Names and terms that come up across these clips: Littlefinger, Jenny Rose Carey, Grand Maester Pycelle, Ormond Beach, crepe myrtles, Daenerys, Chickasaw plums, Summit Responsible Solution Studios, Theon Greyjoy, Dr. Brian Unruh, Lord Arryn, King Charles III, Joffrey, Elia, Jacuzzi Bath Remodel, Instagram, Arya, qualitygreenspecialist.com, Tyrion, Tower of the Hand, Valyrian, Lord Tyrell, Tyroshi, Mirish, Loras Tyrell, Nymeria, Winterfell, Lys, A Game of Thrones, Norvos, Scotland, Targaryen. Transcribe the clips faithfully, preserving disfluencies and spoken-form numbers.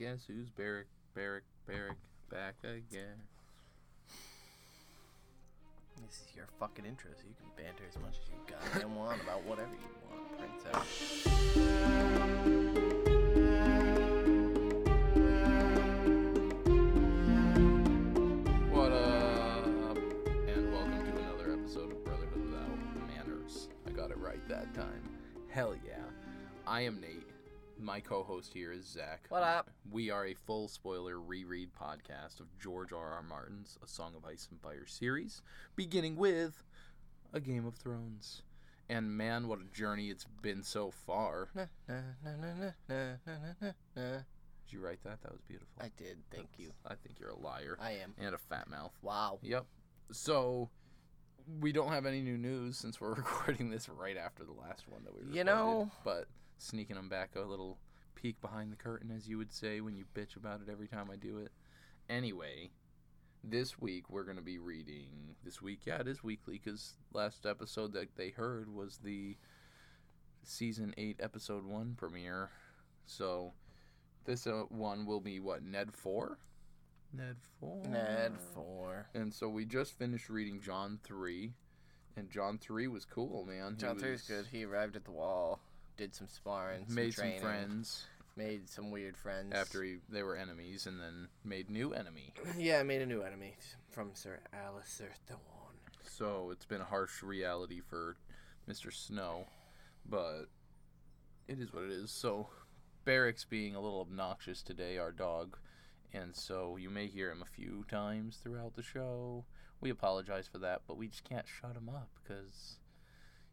guess who's Barrack, Barrack, Barrack back again? This is your fucking intro, so you can banter as much as you goddamn want about whatever you want, Princess. What up? And welcome to another episode of Brotherhood Without Banners. I got it right that time. Hell yeah. I am Nate. My co-host here is Zach. What up? We are a full spoiler reread podcast of George R. R. Martin's A Song of Ice and Fire series, beginning with A Game of Thrones. And man, what a journey it's been so far. Na, na, na, na, na, na, na, na. Did you write that? That was beautiful. I did. Thank That's, you. I think you're a liar. I am. And a fat mouth. Wow. Yep. So we don't have any new news since we're recording this right after the last one that we recorded. You know, but sneaking them back a little peek behind the curtain, as you would say, when you bitch about it every time I do it. Anyway, this week we're going to be reading... This week, yeah, it is weekly, because last episode that they heard was the Season eight, Episode one premiere. So, this one will be, what, Ned four? Ned four. Ned four. And so we just finished reading John three, and John three was cool, man. John three was good. He arrived at the wall. Did some sparring, some made training, some friends, made some weird friends. After he, they were enemies, and then made new enemy. Yeah, made a new enemy from Ser Alliser Thorne. So it's been a harsh reality for Mister Snow, but it is what it is. So Barrack's being a little obnoxious today, our dog, and so you may hear him a few times throughout the show. We apologize for that, but we just can't shut him up because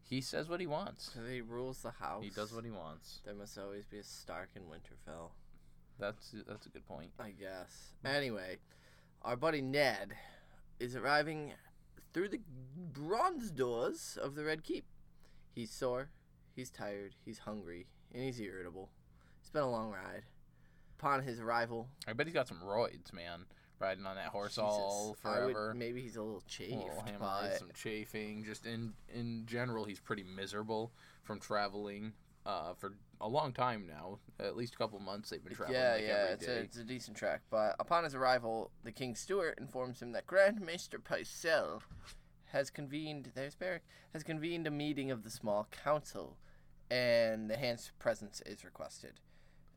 he says what he wants. He rules the house. He does what he wants. There must always be a Stark in Winterfell. That's that's a good point. I guess. Anyway, our buddy Ned is arriving through the bronze doors of the Red Keep. He's sore, he's tired, he's hungry, and he's irritable. It's been a long ride. Upon his arrival... I bet he's got some roids, man. Riding on that horse Jesus, all forever. I would, maybe he's a little chafed. Oh, him but... some chafing. Just in in general, he's pretty miserable from traveling uh, for a long time now. At least a couple months they've been traveling. Yeah, like yeah, every it's, day. A, it's a decent track. But upon his arrival, the King's Steward informs him that Grand Maester Pycelle has convened. There's Barrack has convened a meeting of the small council, and the Hand's presence is requested.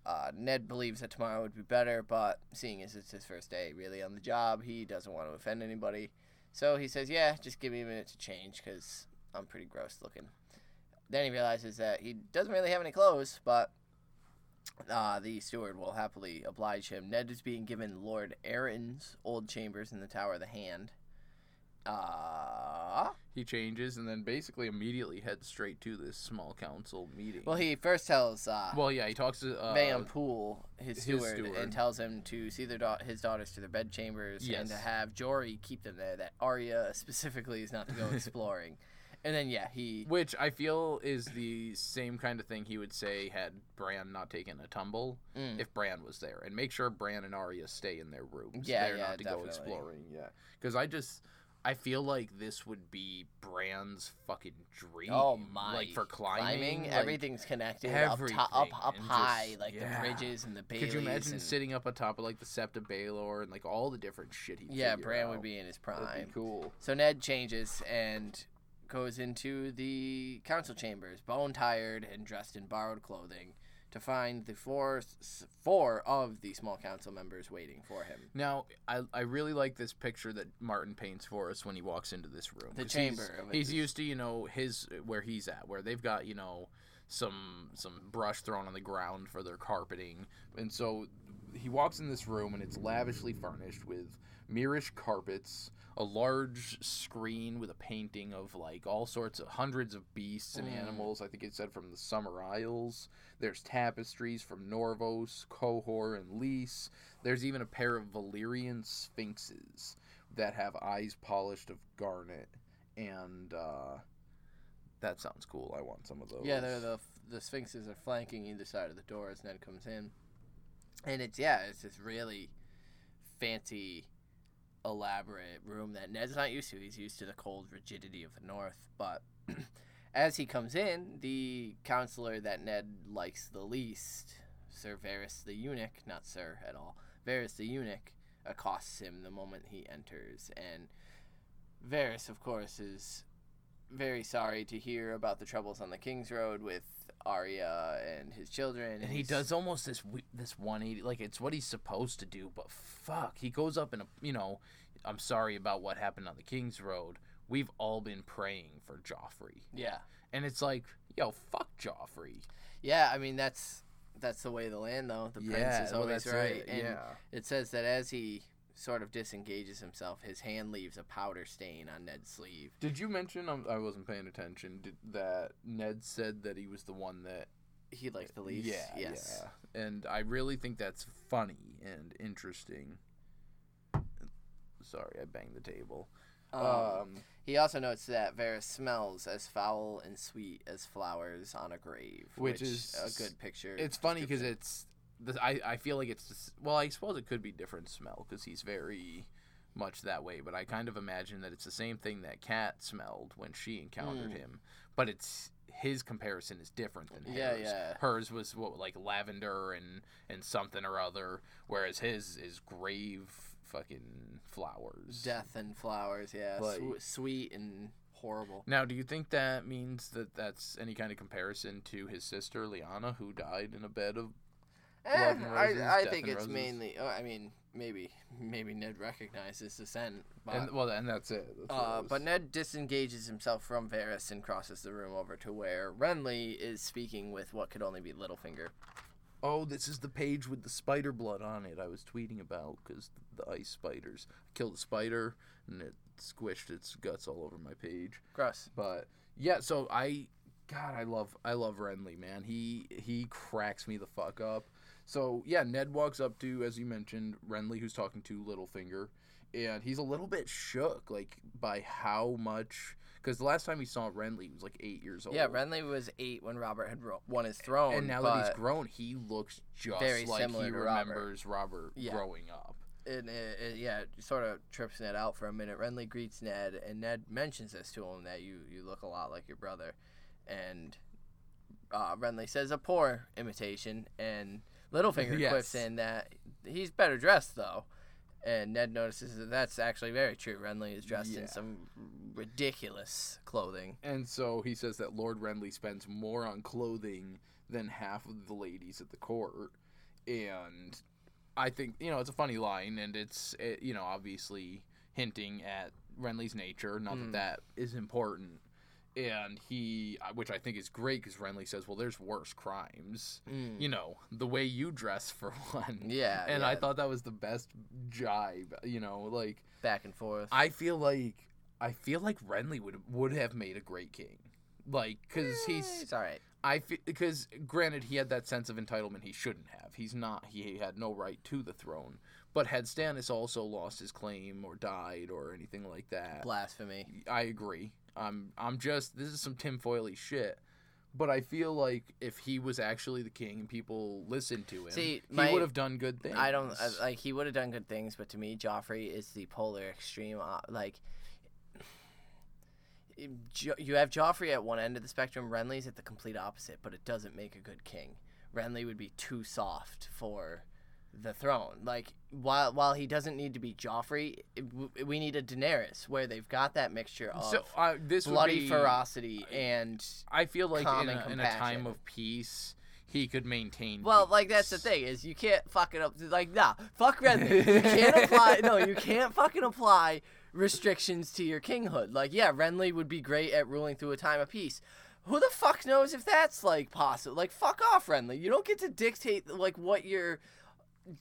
Uh, Ned believes that tomorrow would be better, but seeing as it's his first day really on the job, he doesn't want to offend anybody. So he says, yeah, just give me a minute to change because I'm pretty gross looking. Then he realizes that he doesn't really have any clothes, but uh, the steward will happily oblige him. Ned is being given Lord Arryn's old chambers in the Tower of the Hand. Uh, he changes and then basically immediately heads straight to this small council meeting. Well, he first tells... Uh, well, yeah, he talks to... Uh, Van Poole, his steward, his steward, and tells him to see their da- his daughters to their bedchambers, yes, and to have Jory keep them there, that Arya specifically is not to go exploring. And then, yeah, he... Which I feel is the same kind of thing he would say had Bran not taken a tumble, mm. if Bran was there. And make sure Bran and Arya stay in their rooms. Yeah, They're yeah, not to definitely. go exploring, yeah. Because I just... I feel like this would be Bran's fucking dream. Oh, my. Like, for climbing. climbing like, everything's connected. Everything. Up, to- up, up high. Just, like, yeah. the bridges and the Baileys. Could you imagine and... sitting up on top of, like, the Septa Baelor and, like, all the different shit he Yeah, Bran out. would be in his prime. That'd be cool. So Ned changes and goes into the council chambers, bone-tired and dressed in borrowed clothing, to find the four four of the small council members waiting for him. Now, I I really like this picture that Martin paints for us when he walks into this room. The chamber. He's, of it. he's used to, you know, his where he's at, where they've got, you know, some some brush thrown on the ground for their carpeting. And so he walks in this room, and it's lavishly furnished with Mirish carpets, a large screen with a painting of, like, all sorts of hundreds of beasts and mm. animals. I think it said from the Summer Isles. There's tapestries from Norvos, Kohor, and Lys. There's even a pair of Valyrian sphinxes that have eyes polished of garnet. And uh, that sounds cool. I want some of those. Yeah, the the sphinxes are flanking either side of the door as Ned comes in. And it's, yeah, it's this really fancy, elaborate room that Ned's not used to. He's used to the cold rigidity of the North. But as he comes in, the counselor that Ned likes the least Sir Varys the eunuch, not Sir at all, Varys the eunuch accosts him the moment he enters, and Varys, of course, is very sorry to hear about the troubles on the King's Road with Arya and his children. And he does almost this this one eighty, like it's what he's supposed to do, but fuck, he goes up and, you know, I'm sorry about what happened on the King's Road. We've all been praying for Joffrey. Yeah. And it's like, yo, fuck Joffrey. Yeah, I mean, that's that's the way of the land, though. The yeah, prince is always well, right. It. And yeah. It says that as he sort of disengages himself, his hand leaves a powder stain on Ned's sleeve. Did you mention, um, I wasn't paying attention, did, that Ned said that he was the one that... He liked the least. Yeah, yes. Yeah. And I really think that's funny and interesting. Sorry, I banged the table. Um, um, he also notes that Varys smells as foul and sweet as flowers on a grave, which, which is a good picture. It's funny because it's... I, I feel like it's... Well, I suppose it could be different smell because he's very much that way, but I kind of imagine that it's the same thing that Kat smelled when she encountered mm. him, but it's... His comparison is different than hers. Yeah, yeah. Hers was, what, like lavender and, and something or other, whereas his is grave fucking flowers. Death and flowers, yeah. Like, Su- sweet and... horrible. Now, do you think that means that that's any kind of comparison to his sister, Lyanna, who died in a bed of... Eh, roses, I, I think it's roses. mainly. Oh, I mean, maybe, maybe Ned recognizes the scent. But, and, well, and that's it. That's uh, but Ned disengages himself from Varys and crosses the room over to where Renly is speaking with what could only be Littlefinger. Oh, this is the page with the spider blood on it. I was tweeting about because the, the ice spiders I killed a spider and it squished its guts all over my page. Gross. But yeah, so I, God, I love, I love Renly, man. He he cracks me the fuck up. So, yeah, Ned walks up to, as you mentioned, Renly, who's talking to Littlefinger, and he's a little bit shook, like, by how much... Because the last time we saw Renly, he was, like, eight years old. Yeah, Renly was eight when Robert had won his throne. And now that he's grown, he looks just very like similar he to remembers Robert, Robert yeah. growing up. And, it, it, yeah, it sort of trips Ned out for a minute. Renly greets Ned, and Ned mentions this to him, that you, you look a lot like your brother. And uh, Renly says, a poor imitation, and... Littlefinger yes. quips in that he's better dressed, though. And Ned notices that that's actually very true. Renly is dressed yeah. in some ridiculous clothing. And so he says that Lord Renly spends more on clothing than half of the ladies at the court. And I think, you know, it's a funny line, and it's, it, you know, obviously hinting at Renly's nature. Not mm. that that is important. And he, which I think is great, because Renly says, well, there's worse crimes. Mm. You know, the way you dress, for one. Yeah. And yeah. I thought that was the best jibe, you know, like... Back and forth. I feel like, I feel like Renly would would have made a great king. Like, because eh, he's... It's all right. I feel, because, granted, he had that sense of entitlement he shouldn't have. He's not, he had no right to the throne. But had Stannis also lost his claim or died or anything like that... Blasphemy. I agree. I'm I'm just, this is some tinfoily shit, but I feel like if he was actually the king and people listened to him, See, my, he would have done good things. I don't, like, he would have done good things, but to me, Joffrey is the polar extreme, uh, like, jo- you have Joffrey at one end of the spectrum, Renly's at the complete opposite, but it doesn't make a good king. Renly would be too soft for the throne. Like, while while he doesn't need to be Joffrey, it, we need a Daenerys where they've got that mixture of so, uh, this bloody be, ferocity and I feel like in a, in a time of peace he could maintain. Well, peace. Like that's the thing is you can't fuck it up. Like nah, fuck Renly. You can't apply. No, you can't fucking apply restrictions to your kinghood. Like yeah, Renly would be great at ruling through a time of peace. Who the fuck knows if that's like possible? Like fuck off, Renly. You don't get to dictate like what your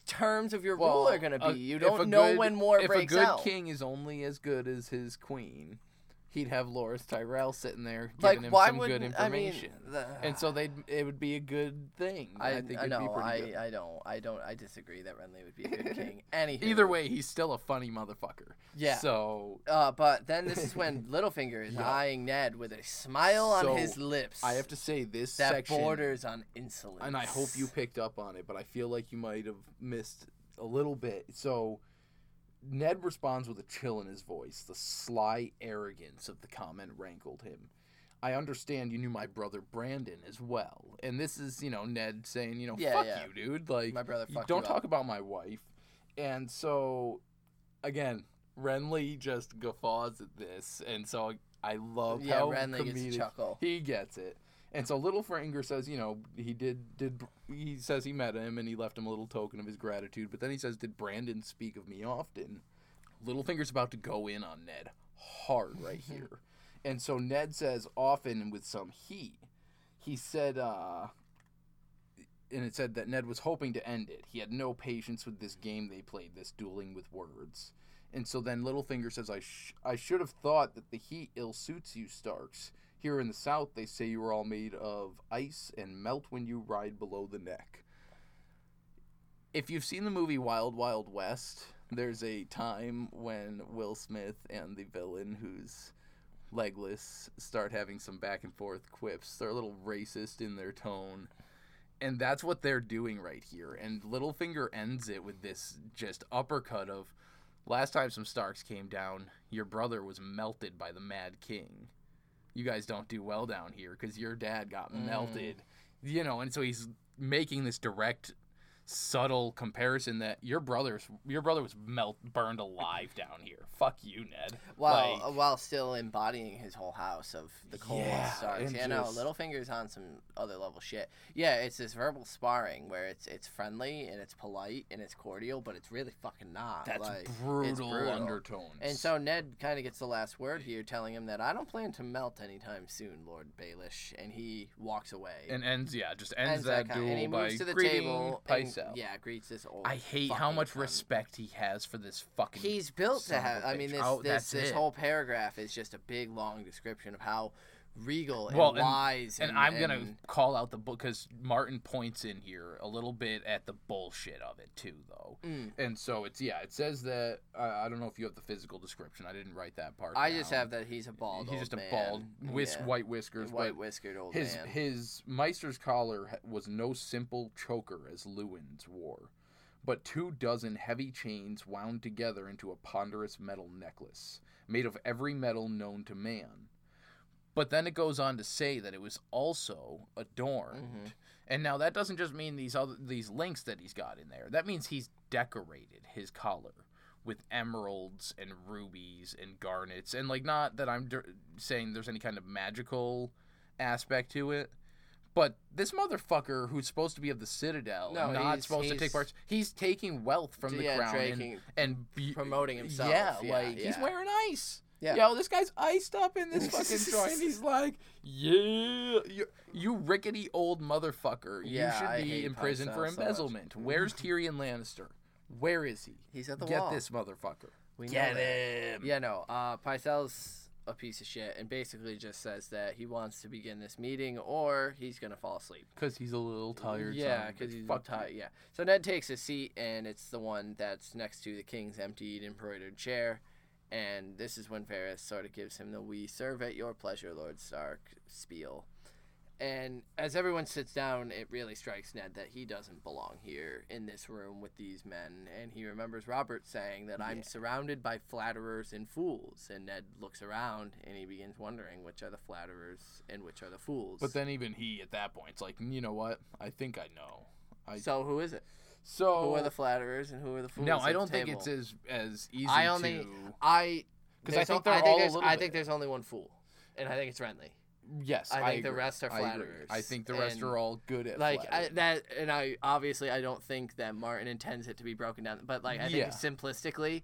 terms of your well, rule are going to be. You don't know good, when war breaks out. If a good king is only as good as his queen, he'd have Loras Tyrell sitting there giving like, him some good information. I mean, the, and so they'd it would be a good thing. I, I think I know, it'd be pretty good. I, I don't. I don't. I disagree that Renly would be a good king. Anywho. Either way, he's still a funny motherfucker. Yeah. So. Uh, but then this is when Littlefinger is yeah. eyeing Ned with a smile so, on his lips. I have to say this that section borders on insolence. And I hope you picked up on it, but I feel like you might have missed a little bit. So. Ned responds with a chill in his voice. The sly arrogance of the comment rankled him. I understand you knew my brother Brandon as well. And this is, you know, Ned saying, you know, yeah, fuck yeah. you, dude. Like, my brother fucked you up. Don't talk about my wife. And so, again, Renly just guffaws at this. And so I love yeah, how Renly comedic gets a chuckle. He gets it. And so Littlefinger says, you know, he did, did, he says he met him and he left him a little token of his gratitude. But then he says, did Brandon speak of me often? Littlefinger's about to go in on Ned hard right here. And so Ned says, often with some heat. He said, uh, and it said that Ned was hoping to end it. He had no patience with this game they played, this dueling with words. And so then Littlefinger says, I, sh- I should have thought that the heat ill suits you, Starks. Here in the South, they say you are all made of ice and melt when you ride below the neck. If you've seen the movie Wild Wild West, there's a time when Will Smith and the villain, who's legless, start having some back and forth quips. They're a little racist in their tone. And that's what they're doing right here. And Littlefinger ends it with this just uppercut of, last time some Starks came down, your brother was melted by the Mad King. You guys don't do well down here because your dad got mm. melted, you know, and so he's making this direct, subtle comparison that your brother's your brother was melt burned alive down here. Fuck you, Ned. While like, while still embodying his whole house of the cold yeah, Starks. Yeah, just... no, Littlefinger's on some other level shit. Yeah, it's this verbal sparring where it's it's friendly and it's polite and it's cordial, but it's really fucking not. That's like, brutal, it's brutal undertones. And so Ned kind of gets the last word here, telling him that I don't plan to melt anytime soon, Lord Baelish, and he walks away and ends yeah, just ends, ends that, that duel and he moves by to the table. Pycelle. Yeah, greets this old. I hate how much friend. respect he has for this fucking. He's built to have. I mean, this oh, this, this whole paragraph is just a big long description of how regal and well, and, wise. And, and I'm and, gonna call out the book because Martin points in here a little bit at the bullshit of it too, though. Mm. And so it's yeah, it says that uh, I don't know if you have the physical description. I didn't write that part. I down. just have that he's a bald. He's old just a man. bald, whis- yeah. white whiskers, white whiskered old his, man. His Meister's collar was no simple choker as Lewin's wore, but two dozen heavy chains wound together into a ponderous metal necklace made of every metal known to man. But then it goes on to say that it was also adorned. Mm-hmm. And now that doesn't just mean these other these links that he's got in there. That means he's decorated his collar with emeralds and rubies and garnets. And, like, not that I'm de- saying there's any kind of magical aspect to it. But this motherfucker who's supposed to be of the Citadel, no, not supposed to take parts, he's taking wealth from the yeah, crown and, and be- promoting himself. Yeah, yeah like, yeah. he's wearing ice. Yeah. Yo, this guy's iced up in this fucking joint. He's like, yeah, you, you rickety old motherfucker. Yeah, you should I be in prison for embezzlement. So where's Tyrion Lannister? Where is he? He's at the Get wall. Get this motherfucker. We Get him. Yeah, no. Uh, Pycelle's a piece of shit and basically just says that he wants to begin this meeting or he's going to fall asleep. Because he's a little tired. Yeah, because he's tired. Yeah. So Ned takes his seat, and it's the one that's next to the king's emptied, embroidered chair. And this is when Varys sort of gives him the "We serve at your pleasure, Lord Stark" spiel. And as everyone sits down, it really strikes Ned that he doesn't belong here in this room with these men. And he remembers Robert saying that yeah. I'm surrounded by flatterers and fools. And Ned looks around and he begins wondering which are the flatterers and which are the fools. But then even he at that point is like, you know what? I think I know. I so who is it? So who are the flatterers and who are the fools? No, I don't think it's as as easy. I only to... I because I think they're I think all. Little I bit. think there's only one fool, and I think it's Renly. Yes, I, I think agree. the rest are flatterers. I, I think the rest and are all good at like I, that. And I obviously I don't think that Martin intends it to be broken down, but like I think yeah. simplistically,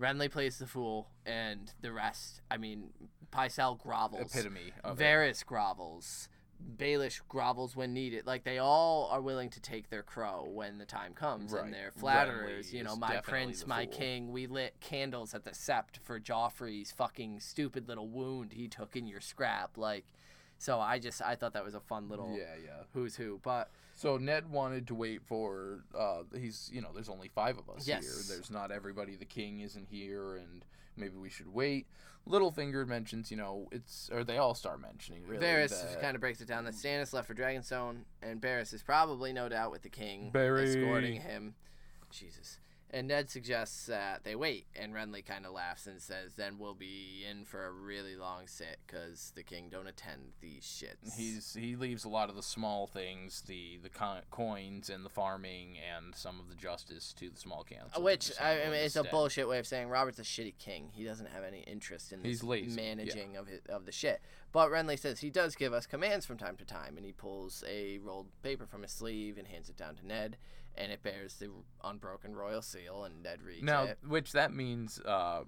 Renly plays the fool, and the rest. I mean, Pycelle grovels. Epitome. Of Varys it. grovels. Baelish grovels when needed. Like, they all are willing to take their crow when the time comes, right. and they're flatterers. Renly you know, my prince, my fool. king, we lit candles at the Sept for Joffrey's fucking stupid little wound he took in your scrap. Like, so I just, I thought that was a fun little yeah, yeah. who's who. But so Ned wanted to wait for, uh, he's, you know, there's only five of us yes. here. There's not everybody. The king isn't here, and maybe we should wait. Littlefinger mentions, you know, it's, or they all start mentioning, really. Varys kind of breaks it down that Stannis left for Dragonstone, and Varys is probably, no doubt, with the king, Barry. escorting him. Jesus. And Ned suggests that they wait, and Renly kind of laughs and says, then we'll be in for a really long sit, because the king don't attend these shits. He's, he leaves a lot of the small things, the, the con- coins and the farming and some of the justice to the small council. Which, I mean, it's instead. a bullshit way of saying Robert's a shitty king. He doesn't have any interest in this managing yeah. of his, of the shit. But Renly says he does give us commands from time to time, and he pulls a rolled paper from his sleeve and hands it down to Ned. And it bears the unbroken royal seal, and Ned reads now, it. Now, which that means uh,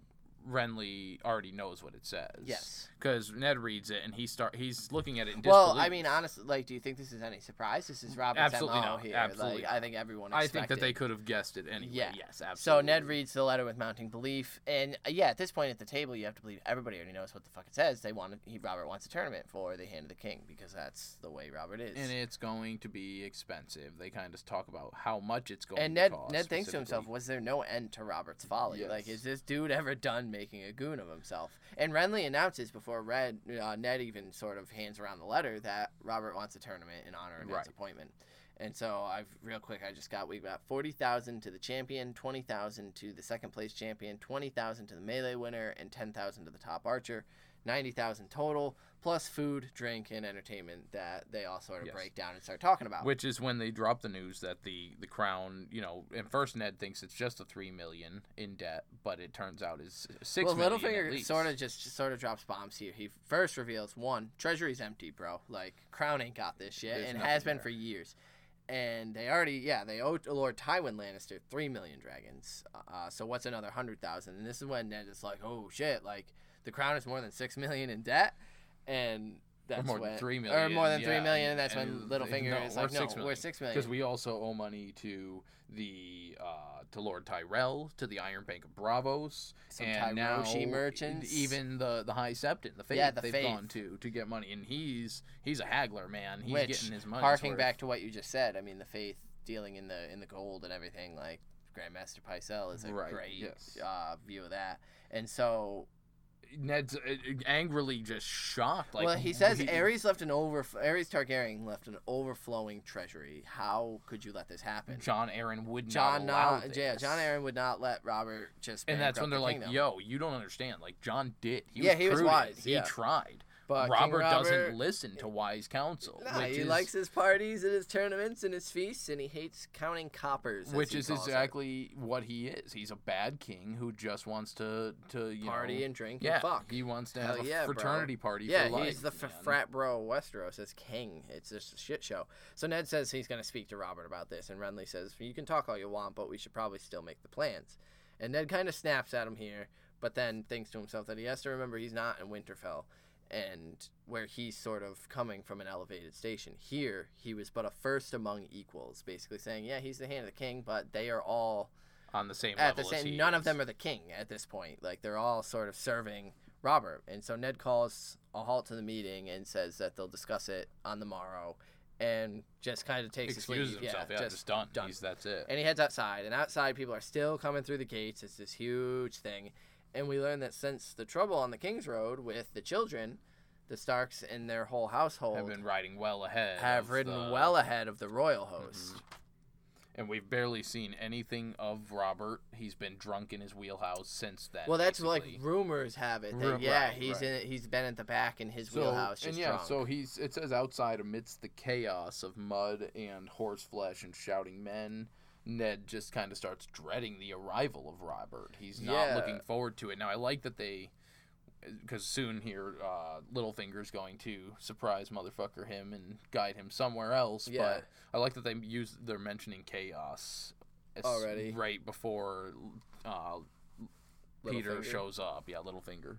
Renly already knows what it says. Yes. Because Ned reads it, and he start he's looking at it in disbelief. Well, I mean, honestly, like, do you think this is any surprise? This is Robert's absolutely M O here. Absolutely. Like, I think everyone expected. I think that they could have guessed it anyway. Yeah. Yes, absolutely. So Ned reads the letter with mounting belief, and, uh, yeah, at this point at the table, you have to believe everybody already knows what the fuck it says. They want he, Robert wants a tournament for the Hand of the King, because that's the way Robert is. And it's going to be expensive. They kind of talk about how much it's going and to Ned, cost. And Ned thinks to himself, was there no end to Robert's folly? Yes. Like, is this dude ever done making a goon of himself? And Renly announces before Red uh, Ned even sort of hands around the letter that Robert wants a tournament in honor of right. Ned's appointment. And so I've real quick I just got we got forty thousand to the champion, twenty thousand to the second place champion, twenty thousand to the melee winner, and ten thousand to the top archer. Ninety thousand total, plus food, drink, and entertainment that they all sort of yes. break down and start talking about. Which is when they drop the news that the, the crown, you know, and first Ned thinks it's just a three million in debt, but it turns out it's six well, million. Well, Littlefinger sort of just, just sort of drops bombs here. He first reveals one, treasury's empty, bro. Like, crown ain't got this shit, There's and has been there. for years. And they already, yeah, they owe Lord Tywin Lannister three million dragons. Uh, so what's another hundred thousand? And this is when Ned is like, oh shit, like. The crown is more than six million in debt, and that's or more when, than three million. Or more than yeah. three million, and that's and when Littlefinger no, is like, no, million. We're six million. Because we also owe money to the uh, to Lord Tyrell, to the Iron Bank of Braavos, some and Tyroshi now merchants, even the the High Septon, the faith yeah, the they've faith. gone to to get money, and he's he's a haggler, man. He's Which, getting his money. Harking worth. back to what you just said, I mean, the faith dealing in the in the gold and everything, like Grand Maester Pycelle is a right. great yes. uh, view of that, and so. Ned's angrily just shocked. Like, well, he says he, Ares left an over. Ares Targaryen left an overflowing treasury. How could you let this happen? Jon Arryn would not John allow not, this. Yeah, Jon Arryn would not let Robert just. And that's when they're the like, kingdom. "Yo, you don't understand. Like, Jon did. He yeah, was he prudent. was wise. He yeah. tried." But Robert, Robert doesn't listen to wise counsel. Nah, which he is, likes his parties and his tournaments and his feasts, and he hates counting coppers. Which is exactly it. what he is. He's a bad king who just wants to, to you party know, and drink yeah, and fuck. He wants to Hell have a yeah, fraternity bro. party yeah, for life. Yeah, he's the f- frat bro Westeros as king. It's just a shit show. So Ned says he's going to speak to Robert about this, and Renly says, you can talk all you want, but we should probably still make the plans. And Ned kind of snaps at him here, but then thinks to himself that he has to remember he's not in Winterfell. And where he's sort of coming from an elevated station. Here, he was but a first among equals, basically saying, yeah, he's the Hand of the King, but they are all on the same at level the same, as he None is. of them are the king at this point. Like, they're all sort of serving Robert. And so Ned calls a halt to the meeting and says that they'll discuss it on the morrow and just kind of takes Excuses his leave. himself. Yeah, yeah just, just done. done. He's, that's it. And he heads outside. And outside, people are still coming through the gates. It's this huge thing. And we learn that since the trouble on the King's Road with the children, the Starks and their whole household have been riding well ahead. Have ridden the... well ahead of the royal host. Mm-hmm. And we've barely seen anything of Robert. He's been drunk in his wheelhouse since then. Well, that's basically. like rumors have it. That, yeah, right, he's right. in. It, he's been at the back in his so, wheelhouse. Just and yeah, drunk. so he's. It says outside amidst the chaos of mud and horse flesh and shouting men. Ned just kind of starts dreading the arrival of Robert. He's not yeah. looking forward to it. Now, I like that they, because soon here, uh, Littlefinger's going to surprise motherfucker him and guide him somewhere else. Yeah. But I like that they use they're mentioning chaos already right before uh, Peter shows up. Yeah, Littlefinger.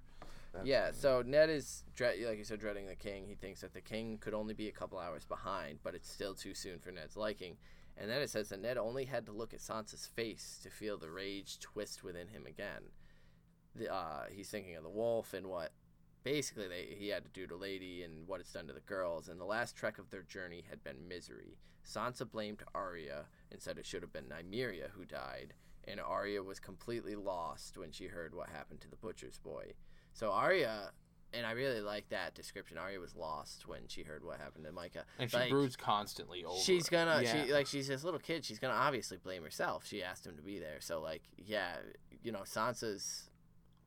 Absolutely. Yeah, so Ned is, dread- like you said, dreading the king. He thinks that the king could only be a couple hours behind, but it's still too soon for Ned's liking. And then it says that Ned only had to look at Sansa's face to feel the rage twist within him again. The, uh, he's thinking of the wolf and what basically they, he had to do to Lady and what it's done to the girls. And the last trek of their journey had been misery. Sansa blamed Arya and said it should have been Nymeria who died. And Arya was completely lost when she heard what happened to the butcher's boy. So Arya And I really like that description. Arya was lost when she heard what happened to Micah. And like, she broods constantly over. She's gonna, yeah. she like, she's this little kid. She's gonna obviously blame herself. She asked him to be there, so like, yeah, you know, Sansa's,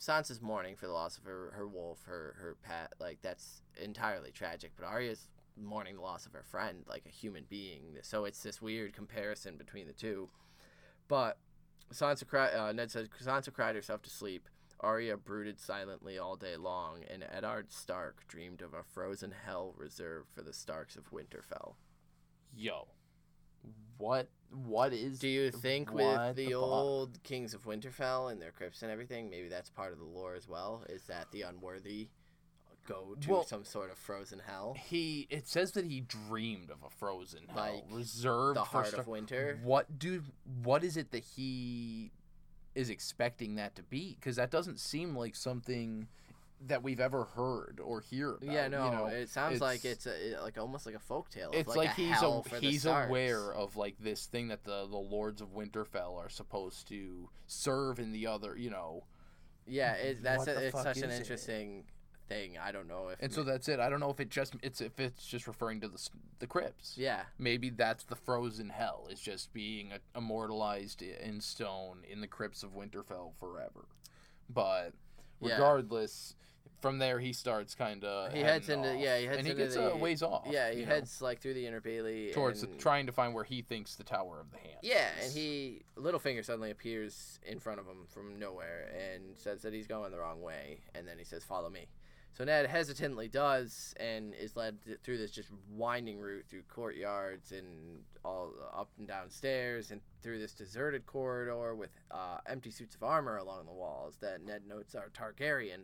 Sansa's mourning for the loss of her, her wolf, her, her pet. Like that's entirely tragic. But Arya's mourning the loss of her friend, like a human being. So it's this weird comparison between the two. But Sansa cried. Uh, Ned says Sansa cried herself to sleep. Arya brooded silently all day long, and Eddard Stark dreamed of a frozen hell reserved for the Starks of Winterfell. Yo. What? What is... Do you think with the, the old block? Kings of Winterfell and their crypts and everything, maybe that's part of the lore as well? Is that the unworthy go to well, some sort of frozen hell? He... It says that he dreamed of a frozen hell. Like reserved the heart for of Star- winter? What do... What is it that he... is expecting that to be, because that doesn't seem like something that we've ever heard or hear about. Yeah, no, you know, it sounds it's, like it's a, like almost like a folktale. It's like, like a he's hell a, for he's the aware of like this thing that the the lords of Winterfell are supposed to serve in the other. You know, yeah, it, that's a, it's such an interesting it? thing. I don't know if and it, so that's it. I don't know if it just it's if it's just referring to the the crypts. Yeah, maybe that's the frozen hell. It's just being immortalized in stone in the crypts of Winterfell forever. But regardless, yeah. from there he starts kind of he heads into off, yeah he heads and into he gets the, uh, ways off. Yeah, he heads know? like through the Inner Bailey towards and, the, trying to find where he thinks the Tower of the Hand. Yeah, is. and he Littlefinger suddenly appears in front of him from nowhere and says that he's going the wrong way, and then he says, "Follow me." So Ned hesitantly does and is led through this just winding route through courtyards and all up and down stairs and through this deserted corridor with uh, empty suits of armor along the walls that Ned notes are Targaryen,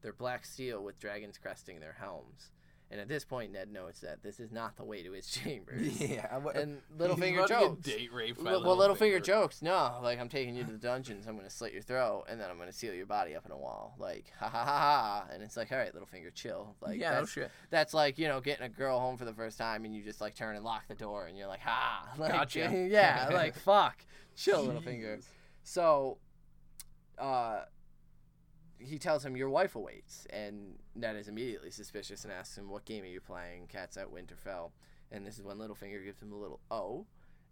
their black steel with dragons cresting their helms. And at this point, Ned notes that this is not the way to his chambers. Yeah. What, and Littlefinger jokes. Date raped by L- well, Littlefinger jokes, no, like, I'm taking you to the dungeons, I'm going to slit your throat, and then I'm going to seal your body up in a wall. Like, ha ha ha ha. And it's like, all right, Littlefinger, chill. Like, yeah, that's, no shit. That's like, you know, getting a girl home for the first time, and you just, like, turn and lock the door, and you're like, ha. Like, gotcha. Yeah, like, fuck. Chill, Jeez. Littlefinger. So, uh... he tells him, your wife awaits, and Ned is immediately suspicious and asks him, what game are you playing? Cat's at Winterfell. And this is when Littlefinger gives him a little oh,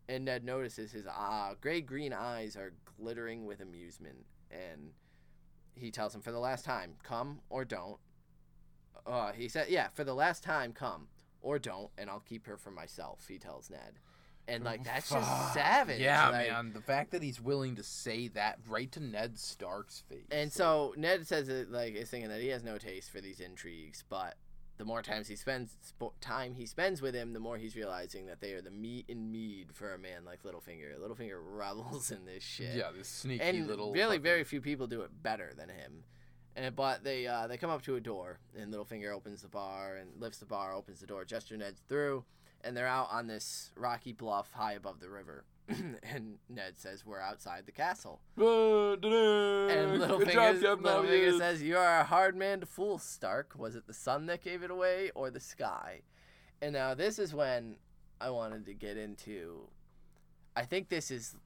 and Ned notices his ah, gray-green eyes are glittering with amusement, and he tells him, for the last time, come or don't. Uh, he said, yeah, for the last time, come or don't, and I'll keep her for myself, he tells Ned. And, like, that's just savage. Yeah, like, man. The fact that he's willing to say that right to Ned Stark's face. And so Ned says, it, like, is thinking that he has no taste for these intrigues, but the more times he spends sp- time he spends with him, the more he's realizing that they are the meat and mead for a man like Littlefinger. Littlefinger revels in this shit. Yeah, this sneaky and little... And really fucking... very few people do it better than him. And But they uh, they come up to a door, and Littlefinger opens the bar and lifts the bar, opens the door, gestures Ned through... And they're out on this rocky bluff high above the river. And Ned says, we're outside the castle. Uh, and Littlefinger Littlefinger says, you are a hard man to fool, Stark. Was it the sun that gave it away or the sky? And now this is when I wanted to get into... I think this is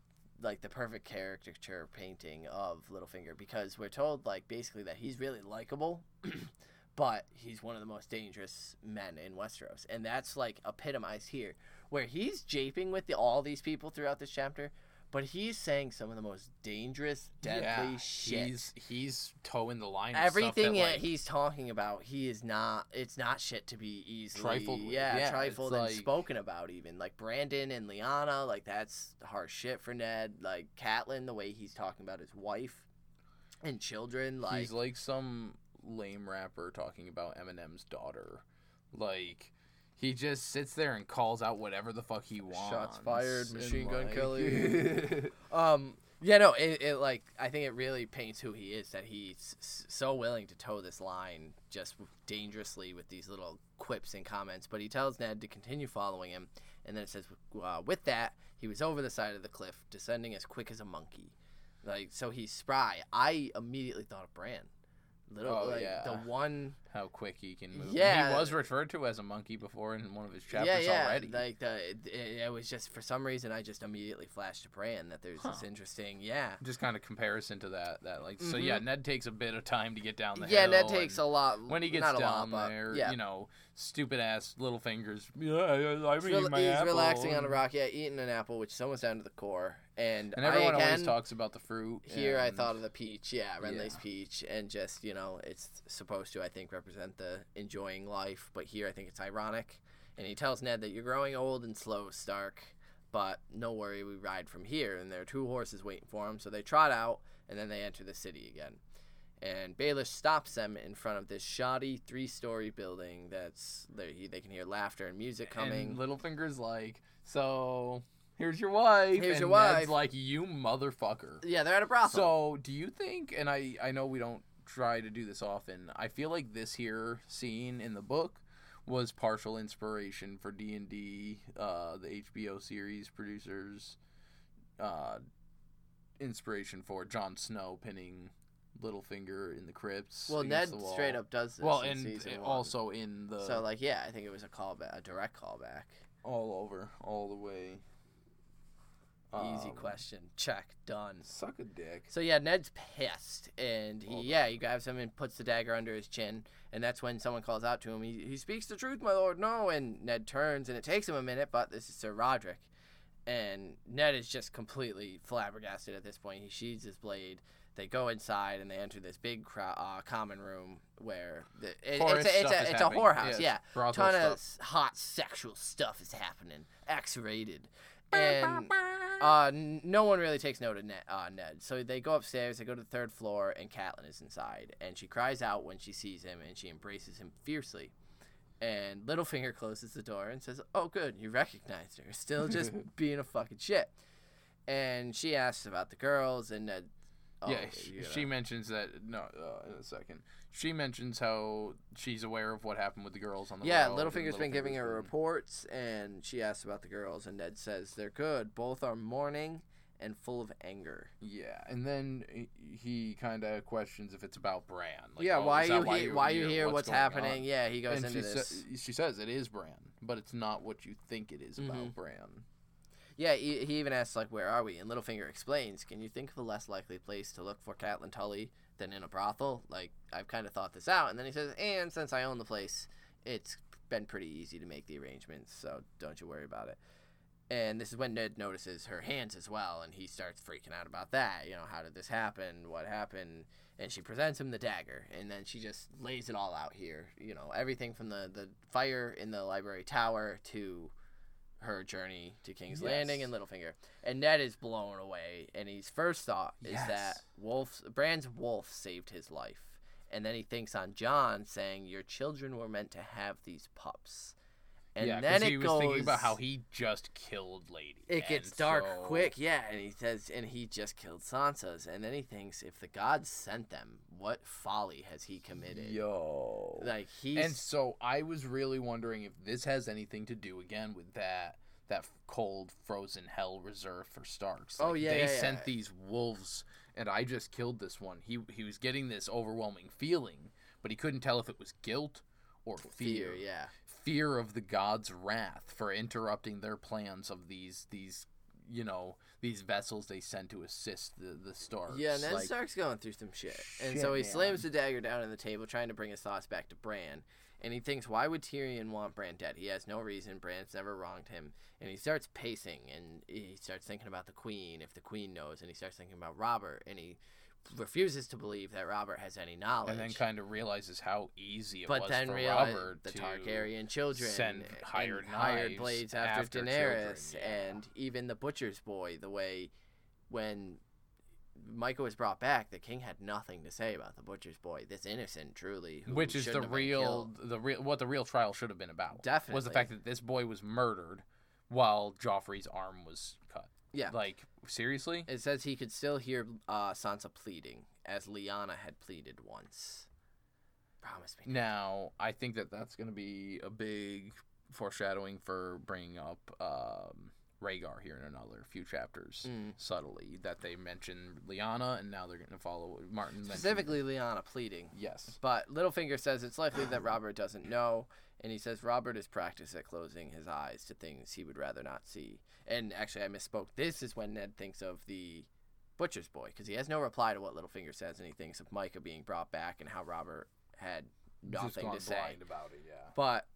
like the perfect caricature painting of Littlefinger. Because we're told like basically that he's really likable. But he's one of the most dangerous men in Westeros. And that's, like, epitomized here, where he's japing with the, all these people throughout this chapter, but he's saying some of the most dangerous, deadly yeah, shit. He's, he's toeing the line. Everything that, that like, he's talking about, he is not, it's not shit to be easily. Trifled with. Yeah, yeah trifled and like, spoken about, even. Like, Brandon and Lyanna, like, that's harsh shit for Ned. Like, Catelyn, the way he's talking about his wife and children. Like, he's like some... lame rapper talking about Eminem's daughter. Like, he just sits there and calls out whatever the fuck he wants. Shots fired, Machine Gun like... Kelly. um, yeah, no, it, it, like, I think it really paints who he is, that he's so willing to toe this line just dangerously with these little quips and comments, but he tells Ned to continue following him, and then it says, uh, with that, he was over the side of the cliff, descending as quick as a monkey. Like, so he's spry. I immediately thought of Bran. Little, oh, like, yeah. The one how quick he can move. Yeah. He was referred to as a monkey before in one of his chapters yeah, yeah. already. Like the, it, it was just, for some reason, I just immediately flashed to Bran that there's huh. this interesting, yeah. just kind of comparison to that. that like mm-hmm. So, yeah, Ned takes a bit of time to get down the yeah, hill. Yeah, Ned takes a lot. When he gets not down lot, there, yeah. you know, stupid-ass Littlefinger's, yeah, I'm He's eating my he's apple. He's relaxing on a rock, yeah, eating an apple, which someone's down to the core. And, and everyone I, again, always talks about the fruit. Here and... I thought of the peach, yeah, Renly's yeah. peach, and just, you know, it's supposed to, I think, represent the enjoying life, but here I think it's ironic. And he tells Ned that you're growing old and slow, Stark, but no worry, we ride from here. And there are two horses waiting for him, so they trot out, and then they enter the city again. And Baelish stops them in front of this shoddy three-story building that's, they, they can hear laughter and music coming. And Littlefinger's like, so... Here's your wife. Here's and your wife. Ned's like, you motherfucker. Yeah, they're at a brothel. So do you think, and I, I know we don't try to do this often, I feel like this here scene in the book was partial inspiration for D and D, uh, the H B O series producers, uh, inspiration for Jon Snow pinning Littlefinger in the crypts. Well, Ned straight up does this. Well, in and season one. Also in the... So, like, yeah, I think it was a callback, a direct callback. All over, all the way... Easy um, question. Check. Done. Suck a dick. So, yeah, Ned's pissed. And, he, yeah, he grabs him and puts the dagger under his chin. And that's when someone calls out to him. He, he speaks the truth, my lord. No. And Ned turns. And it takes him a minute, but this is Sir Roderick. And Ned is just completely flabbergasted at this point. He sheathes his blade. They go inside, and they enter this big crowd, uh, common room where the, it, it's a, it's a, it's a whorehouse. Yeah. yeah. Ton stuff. Of hot sexual stuff is happening. X-rated. And uh, no one really takes note of Ned, uh, Ned. So they go upstairs, they go to the third floor, and Catelyn is inside. And she cries out when she sees him, and she embraces him fiercely. And Littlefinger closes the door and says, oh, good, you recognized her. Still just being a fucking shit. And she asks about the girls, and Ned... Oh, yeah, she, you know. she mentions that... No, uh, in a second. She mentions how she's aware of what happened with the girls on the yeah, road. Yeah, Littlefinger's been giving her reports, and she asks about the girls, and Ned says they're good. Both are mourning and full of anger. Yeah, and then he kind of questions if it's about Bran. Like, yeah, oh, why, you why, he, you, why you here? What's, what's happening? On? Yeah, he goes and into she this. Sa- she says it is Bran, but it's not what you think it is mm-hmm. about Bran. Yeah, he, he even asks, like, where are we? And Littlefinger explains, can you think of a less likely place to look for Catelyn Tully than in a brothel? Like, I've kind of thought this out. And then he says, and since I own the place, it's been pretty easy to make the arrangements, so don't you worry about it. And this is when Ned notices her hands as well, and he starts freaking out about that. You know, how did this happen? What happened? And she presents him the dagger, and then she just lays it all out here. You know, everything from the, the fire in the library tower to... her journey to King's yes. Landing and Littlefinger. And Ned is blown away, and his first thought is yes. that Wolf's, Bran's wolf saved his life. And then he thinks on John saying, your children were meant to have these pups. And yeah, then it he was goes, thinking about how he just killed Lady. It gets and dark so... quick, yeah. And he says, and he just killed Sansa's. And then he thinks, if the gods sent them, what folly has he committed? Yo, like he. And so I was really wondering if this has anything to do again with that that cold, frozen hell reserved for Starks. Like, oh yeah, they yeah, sent yeah. these wolves, and I just killed this one. He he was getting this overwhelming feeling, but he couldn't tell if it was guilt or fear. Fear, yeah. Fear of the gods' wrath for interrupting their plans of these these you know these vessels they sent to assist the the Starks. Yeah, and then like, Stark's going through some shit, shit and so he man. slams the dagger down on the table, trying to bring his thoughts back to Bran. And he thinks, why would Tyrion want Bran dead? He has no reason. Bran's never wronged him. And he starts pacing, and he starts thinking about the Queen, if the Queen knows, and he starts thinking about Robert, and he refuses to believe that Robert has any knowledge, and then kind of realizes how easy it but was then for Robert the to Targaryen children send hired hired blades after, after Daenerys, yeah. and even the butcher's boy. The way when Michael was brought back, the king had nothing to say about the butcher's boy. This innocent, truly, who which is the real, the real what the real trial should have been about. Definitely was the fact that this boy was murdered while Joffrey's arm was cut. Yeah, like. Seriously? It says he could still hear uh, Sansa pleading, as Lyanna had pleaded once. Promise me. Now, I think that that's going to be a big foreshadowing for bringing up um, Rhaegar here in another few chapters, mm. subtly, that they mention Lyanna, and now they're going to follow Martin. Specifically Lyanna pleading. Yes. But Littlefinger says it's likely that Robert doesn't know, and he says Robert is practiced at closing his eyes to things he would rather not see. And actually, I misspoke. This is when Ned thinks of the Butcher's Boy, because he has no reply to what Littlefinger says, and he thinks of Micah being brought back and how Robert had nothing to say. Blind about it, yeah. But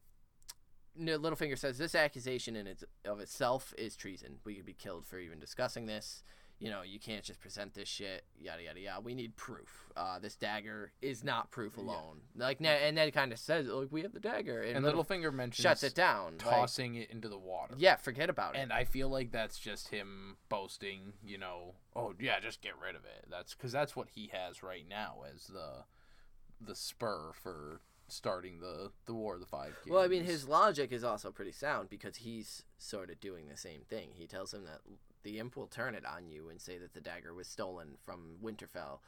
No, Littlefinger says this accusation in its of itself is treason. We could be killed for even discussing this. You know, you can't just present this shit. Yada yada yada. We need proof. Uh, this dagger is not proof alone. Yeah. Like, and then kind of says, "Look, we have the dagger." And, and Littlefinger mentions shuts it down, tossing like, it into the water. Yeah, forget about it. And I feel like that's just him boasting. You know, oh yeah, just get rid of it. That's because that's what he has right now as the the spur for starting the, the War of the Five Kings. Well, I mean, his logic is also pretty sound because he's sort of doing the same thing. He tells him that the imp will turn it on you and say that the dagger was stolen from Winterfell,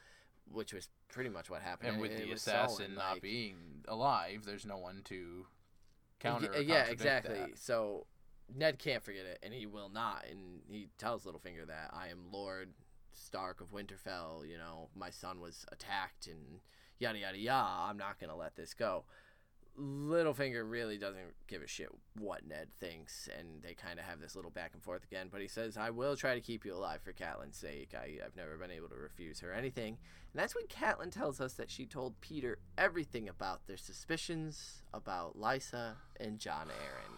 which was pretty much what happened. And with it, the it assassin stolen, not like, being alive, there's no one to counter y- Yeah, exactly. That. So Ned can't forget it, and he will not. And he tells Littlefinger that, I am Lord Stark of Winterfell. You know, my son was attacked and yada, yada, yada, I'm not going to let this go. Littlefinger really doesn't give a shit what Ned thinks, and they kind of have this little back and forth again, but he says, I will try to keep you alive for Catelyn's sake. I, I've never been able to refuse her anything. And that's when Catelyn tells us that she told Peter everything about their suspicions about Lysa and Jon Arryn,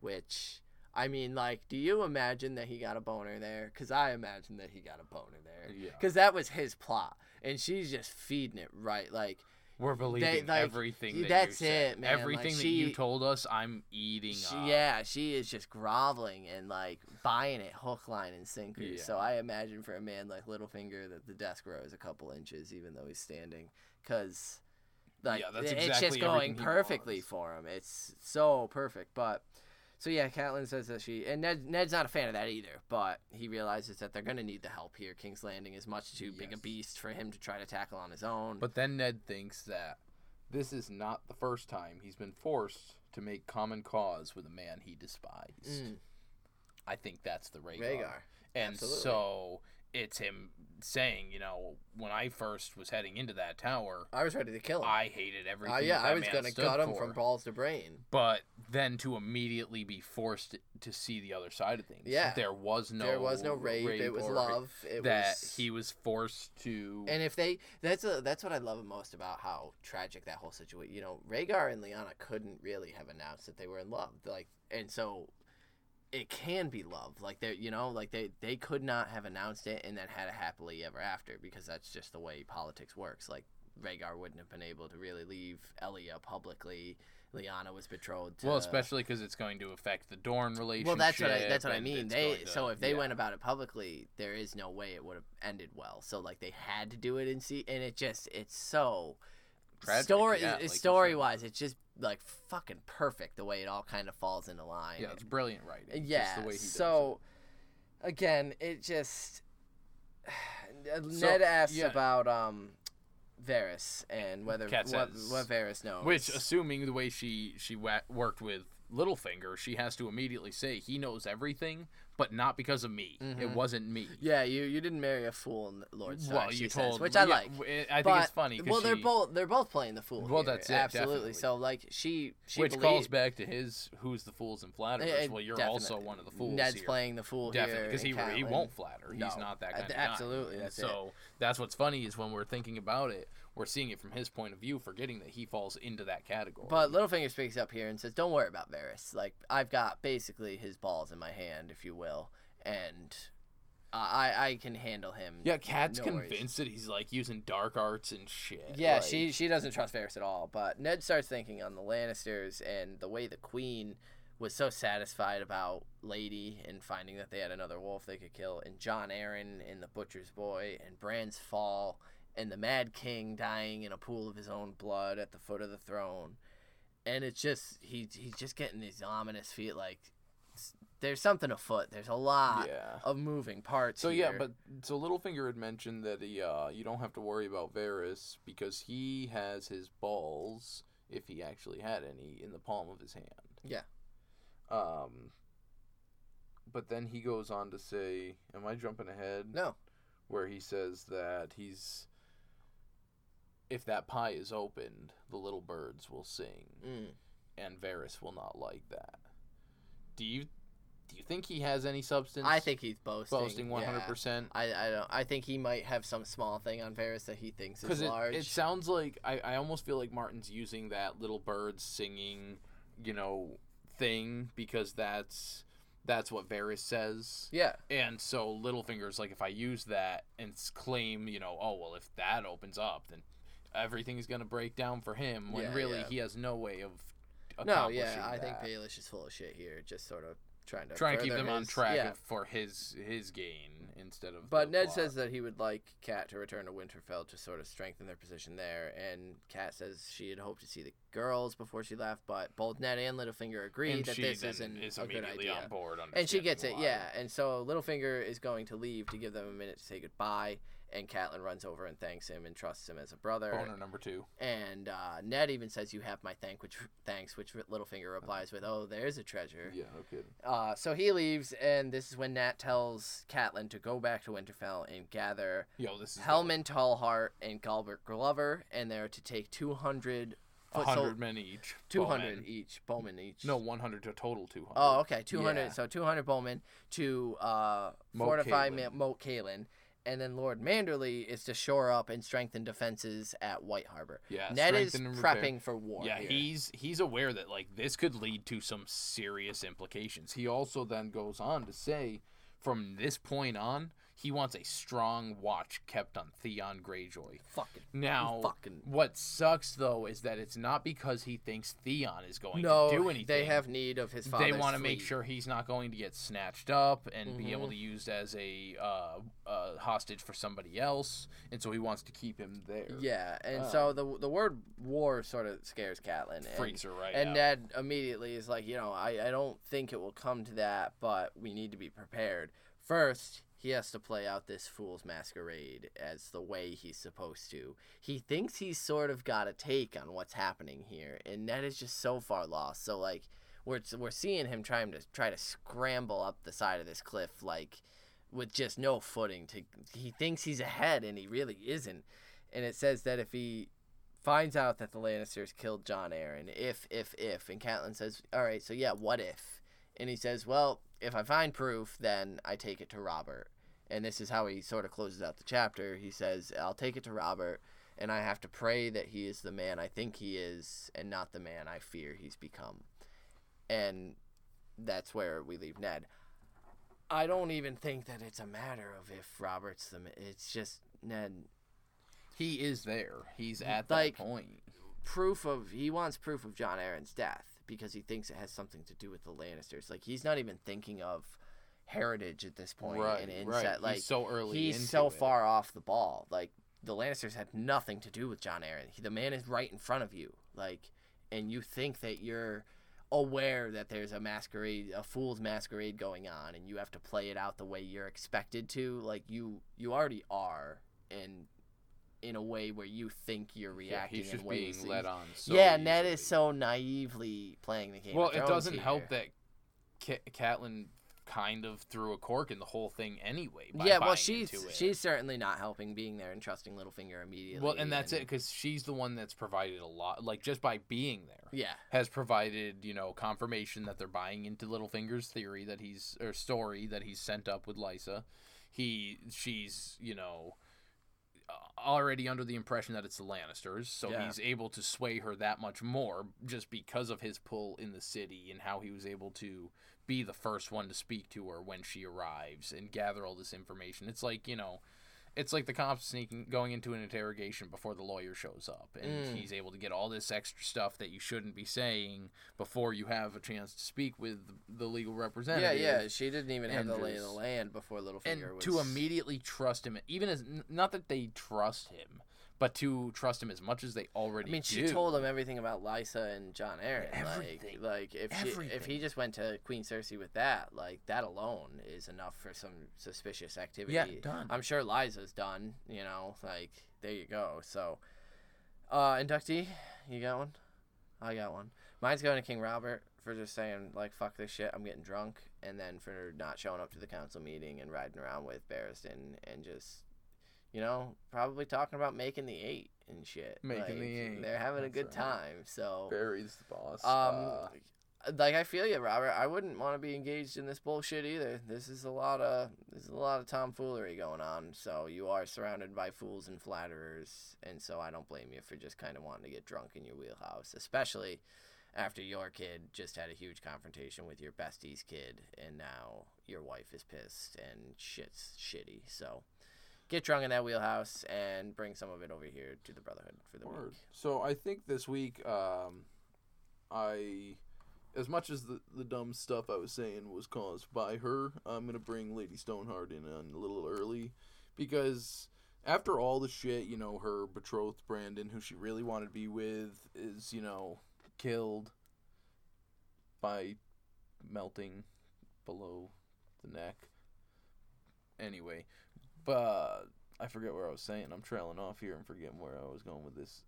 which... I mean, like, do you imagine that he got a boner there? Because I imagine that he got a boner there. Because yeah. that was his plot. And she's just feeding it right. Like, we're believing they, like, everything that that's you said. It, man. Everything like, that she, you told us, I'm eating she, up. Yeah, she is just groveling and, like, buying it hook, line, and sinker. Yeah. So I imagine for a man like Littlefinger that the desk rose a couple inches, even though he's standing. Because, like, yeah, that's exactly it's just going perfectly for him. It's so perfect. But... So, yeah, Catelyn says that she... And Ned, Ned's not a fan of that either, but he realizes that they're going to need the help here. King's Landing is much too yes. big a beast for him to try to tackle on his own. But then Ned thinks that this is not the first time he's been forced to make common cause with a man he despised. Mm. I think that's the Rhaegar. Rhaegar. And Absolutely. So... It's him saying, you know, when I first was heading into that tower... I was ready to kill him. I hated everything uh, yeah, that I was going to cut him for. From balls to brain. But then to immediately be forced to see the other side of things. Yeah. There was no... There was no rape. rape it was love. It that was... he was forced to... And if they... That's a, that's what I love most about how tragic that whole situation... You know, Rhaegar and Lyanna couldn't really have announced that they were in love. Like, and so... It can be love. Like, they you know, like, they, they could not have announced it and then had a happily ever after because that's just the way politics works. Like, Rhaegar wouldn't have been able to really leave Elia publicly. Lyanna was betrothed to... Well, especially because it's going to affect the Dorne relationship. Well, that's what I, that's what I mean. They to, So if they yeah. went about it publicly, there is no way it would have ended well. So, like, they had to do it in see, and it just... It's so... Tragic, story yeah, like story-wise, it's just, like, fucking perfect the way it all kind of falls into line. Yeah, it's brilliant writing. Yeah, the way he so, does it. Again, it just... So, Ned asks yeah. about um, Varys and whether what, what Varys knows. Which, assuming the way she, she worked with Littlefinger, she has to immediately say, he knows everything, but not because of me. Mm-hmm. It wasn't me. Yeah, you, you didn't marry a fool in Lord Stark, well, you told, says, which I yeah, like. I think but, it's funny. Well, they're she, both they're both playing the fool. Well, here. That's it, absolutely. Definitely. So, like, she, she which believed, calls back to his "Who's the fools and flatterers?" It, it, well, you're definitely. Also one of the fools. Ned's here. Playing the fool definitely, here, because he he won't flatter. No, he's not that kind I, of guy. Absolutely, that's so, it. So that's what's funny is when we're thinking about it, we're seeing it from his point of view, forgetting that he falls into that category. But Littlefinger speaks up here and says, "Don't worry about Varys. Like, I've got basically his balls in my hand, if you will." And uh, I I can handle him. Yeah, Kat's no convinced that he's like using dark arts and shit. Yeah, like, she she doesn't trust Varys at all. But Ned starts thinking on the Lannisters and the way the Queen was so satisfied about Lady and finding that they had another wolf they could kill, and Jon Arryn and the Butcher's Boy and Bran's fall and the Mad King dying in a pool of his own blood at the foot of the throne, and it's just he he's just getting these ominous feet like. There's something afoot. There's a lot yeah. of moving parts. So here. yeah, but so Littlefinger had mentioned that he, uh, you don't have to worry about Varys because he has his balls, if he actually had any, in the palm of his hand. Yeah. Um. but then he goes on to say, am I jumping ahead? No. Where he says that he's, if that pie is opened, the little birds will sing. Mm. And Varys will not like that. Do you do you think he has any substance? I think he's boasting. Boasting one hundred percent. Yeah. I, I don't. I think he might have some small thing on Varys that he thinks is it, large. It sounds like, I, I almost feel like Martin's using that little birds singing, you know, thing because that's... That's what Varys says. Yeah. And so Littlefinger's like, if I use that and claim, you know, oh, well, if that opens up, then everything's going to break down for him. When yeah, really yeah. he has no way of accomplishing that. No, yeah, I that. think Baelish is full of shit here, just sort of trying to... Trying to keep them his, on track yeah. for his his gain instead of... But Ned plot. says that he would like Kat to return to Winterfell to sort of strengthen their position there, and Kat says she had hoped to see the girls before she left, but both Ned and Littlefinger agree and that this isn't is a good idea. On board, and she gets it, yeah. And so Littlefinger is going to leave to give them a minute to say goodbye, and Catelyn runs over and thanks him and trusts him as a brother. Boner number two. And uh, Ned even says, you have my thank, which, thanks, which Littlefinger replies with, oh, there's a treasure. Yeah, no kidding. Uh, so he leaves, and this is when Nat tells Catelyn to go back to Winterfell and gather Yo, this is Helmond Tallheart and Galbert Glover, and they're to take two hundred... one hundred men each. two hundred bowmen. each. Bowmen each. No, one hundred. A total two hundred. Oh, okay. two hundred. Yeah. So two hundred bowmen to uh, Moat fortify Caelan. Moat Caelan. And then Lord Manderly is to shore up and strengthen defenses at White Harbor. Yeah, Ned is prepping for war. Yeah, here. he's he's aware that like this could lead to some serious implications. He also then goes on to say, from this point on, he wants a strong watch kept on Theon Greyjoy. Fucking. Now, fucking. What sucks, though, is that it's not because he thinks Theon is going no, to do anything. They have need of his father's They want to make sure he's not going to get snatched up and mm-hmm. be able to be used as a uh, uh, hostage for somebody else, and so he wants to keep him there. Yeah, and uh, so the the word war sort of scares Catelyn. Freaks and, her right And out. Ned immediately is like, you know, I, I don't think it will come to that, but we need to be prepared. First... He has to play out this fool's masquerade as the way he's supposed to. He thinks he's sort of got a take on what's happening here, and Ned is just so far lost. So like, we're we're seeing him trying to try to scramble up the side of this cliff, like with just no footing. To he thinks he's ahead, and he really isn't. And it says that if he finds out that the Lannisters killed Jon Arryn, if if if, and Catelyn says, "All right, so yeah, what if?" And he says, "Well, if I find proof, then I take it to Robert." And this is how he sort of closes out the chapter. He says, I'll take it to Robert, and I have to pray that he is the man I think he is and not the man I fear he's become. And that's where we leave Ned. I don't even think that it's a matter of if Robert's the man. It's just Ned. He is there. He's at that like, point. Proof of He wants proof of Jon Arryn's death, because he thinks it has something to do with the Lannisters. Like, he's not even thinking of heritage at this point. Right, and inset. Right. Like, he's so early He's into so it. far off the ball. Like, the Lannisters had nothing to do with Jon Arryn. He, the man is right in front of you. Like, and you think that you're aware that there's a masquerade, a fool's masquerade going on, and you have to play it out the way you're expected to. Like, you, you already are, and... in a way where you think you're reacting yeah, in ways. Being led on so yeah, easily. Ned is so naively playing the game. Well, it doesn't here. help that C- Catelyn kind of threw a cork in the whole thing anyway. By yeah, well, she's she's certainly not helping being there and trusting Littlefinger immediately. Well, and that's and, it because she's the one that's provided a lot, like just by being there. Yeah, has provided you know confirmation that they're buying into Littlefinger's theory that he's or story that he's sent up with Lysa. He, she's you know. already under the impression that it's the Lannisters, so yeah. he's able to sway her that much more just because of his pull in the city and how he was able to be the first one to speak to her when she arrives and gather all this information. It's like, you know, it's like the cops sneaking going into an interrogation before the lawyer shows up, and mm. he's able to get all this extra stuff that you shouldn't be saying before you have a chance to speak with the legal representative. Yeah, yeah, she didn't even and have the lay of the land before Littlefinger was... And to immediately trust him, even as... Not that they trust him, but to trust him as much as they already do. I mean, she do. told him everything about Lysa and Jon Arryn. Everything. Like, like if, everything. She, if he just went to Queen Cersei with that, like, that alone is enough for some suspicious activity. Yeah, done. I'm sure Lysa's done, you know. Like, there you go. So, uh, inductee, you got one? I got one. Mine's going to King Robert for just saying, like, fuck this shit, I'm getting drunk. and then for not showing up to the council meeting and riding around with Barristan and just, you know, probably talking about making the eight and shit. Making like, the eight. They're having That's a good right. time. So Barry's the boss. Um, uh, like I feel you, Robert. I wouldn't want to be engaged in this bullshit either. This is a lot of this is a lot of tomfoolery going on. So you are surrounded by fools and flatterers, and so I don't blame you for just kind of wanting to get drunk in your wheelhouse, especially after your kid just had a huge confrontation with your bestie's kid, and now your wife is pissed and shit's shitty. So get drunk in that wheelhouse and bring some of it over here to the Brotherhood for the Word. Week. So I think this week, um, I, as much as the, the dumb stuff I was saying was caused by her, I'm going to bring Lady Stoneheart in a little early because after all the shit, you know, her betrothed Brandon, who she really wanted to be with, is, you know, killed by melting below the neck. Anyway, but I forget where I was saying. I'm trailing off here and forgetting where I was going with this.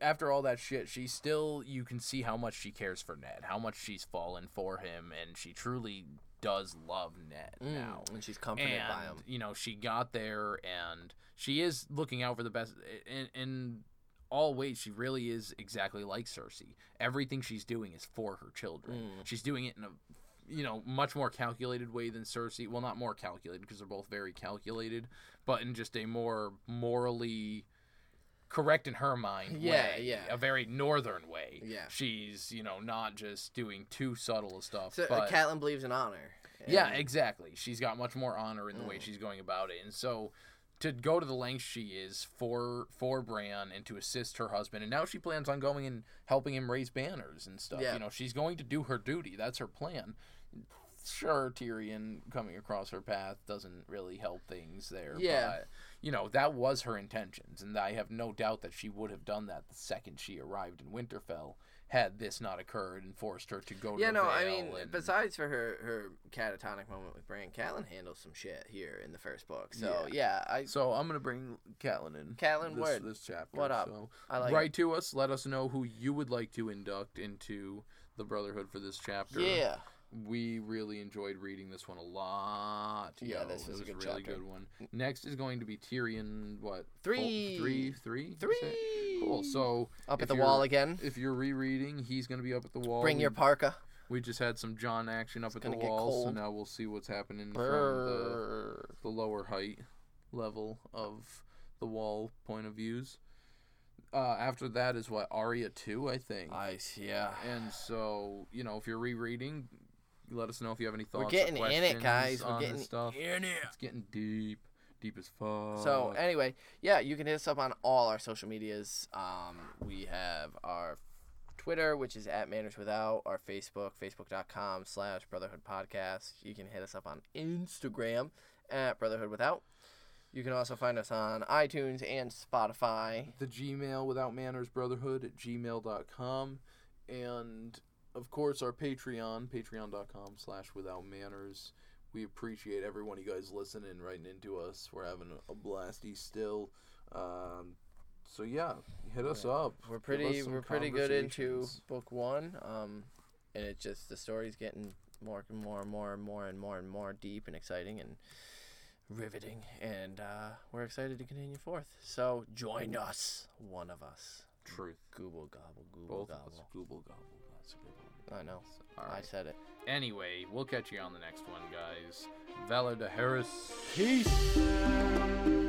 After all that shit, she still, you can see how much she cares for Ned, how much she's fallen for him, and she truly does love Ned mm, now. And she's comforted and, by him. You know, she got there, and she is looking out for the best. And, and all ways, she really is exactly like Cersei. Everything she's doing is for her children. Mm. She's doing it in a, you know, much more calculated way than Cersei. Well, not more calculated because they're both very calculated, but in just a more morally correct in her mind yeah, way. Yeah, yeah. A very northern way. Yeah. She's, you know, not just doing too subtle of stuff. So but Catelyn believes in honor. And yeah, exactly. She's got much more honor in the mm. way she's going about it. And so to go to the length she is for for Bran and to assist her husband. And now she plans on going and helping him raise banners and stuff. Yeah. You know, she's going to do her duty. That's her plan. Sure, Tyrion coming across her path doesn't really help things there. Yeah. But, you know, that was her intentions. And I have no doubt that she would have done that the second she arrived in Winterfell had this not occurred and forced her to go to yeah, no, I mean, and besides for her, her catatonic moment with Bran, Catelyn handles some shit here in the first book. So, yeah. yeah I So, I'm going to bring Catelyn in. Catelyn, this, word. This chapter. What up? So, I like write it. to us. Let us know who you would like to induct into the Brotherhood for this chapter. Yeah. We really enjoyed reading this one a lot. Yeah, Yo, this is a good really chapter. Good one. Next is going to be Tyrion, what? Three. Oh, three, three? Three. Cool. So up at the wall again. If you're rereading, he's going to be up at the wall. Bring your parka. We just had some John action up it's at the wall, cold. So now we'll see what's happening Brrr. from the, the lower height level of the wall point of views. Uh, after that is what? Arya two, I think. Ice, yeah. And so, you know, if you're rereading, let us know if you have any thoughts. We're getting in it, guys. We're getting stuff. in it. It's getting deep, deep as fuck. So anyway, yeah, you can hit us up on all our social medias. Um, we have our Twitter, which is at Manners Without. Our Facebook, facebook.com slash Brotherhood Podcast. You can hit us up on Instagram at Brotherhood Without. You can also find us on iTunes and Spotify. The Gmail, Without Manners Brotherhood at gmail dot com, and of course, our Patreon, patreon.com slash without manners. We appreciate every one of you guys listening, writing into us. We're having a blasty still. Um, so yeah, hit us yeah. up. We're pretty we're pretty good into book one. Um, and it's just the story's getting more and more and more and more and more and more deep and exciting and riveting. And uh, we're excited to continue forth. So join us, one of us. Truth. Google gobble, Google Both gobble. Google gobble. I know. Right. I said it. Anyway, we'll catch you on the next one, guys. Vela de Harris. Peace.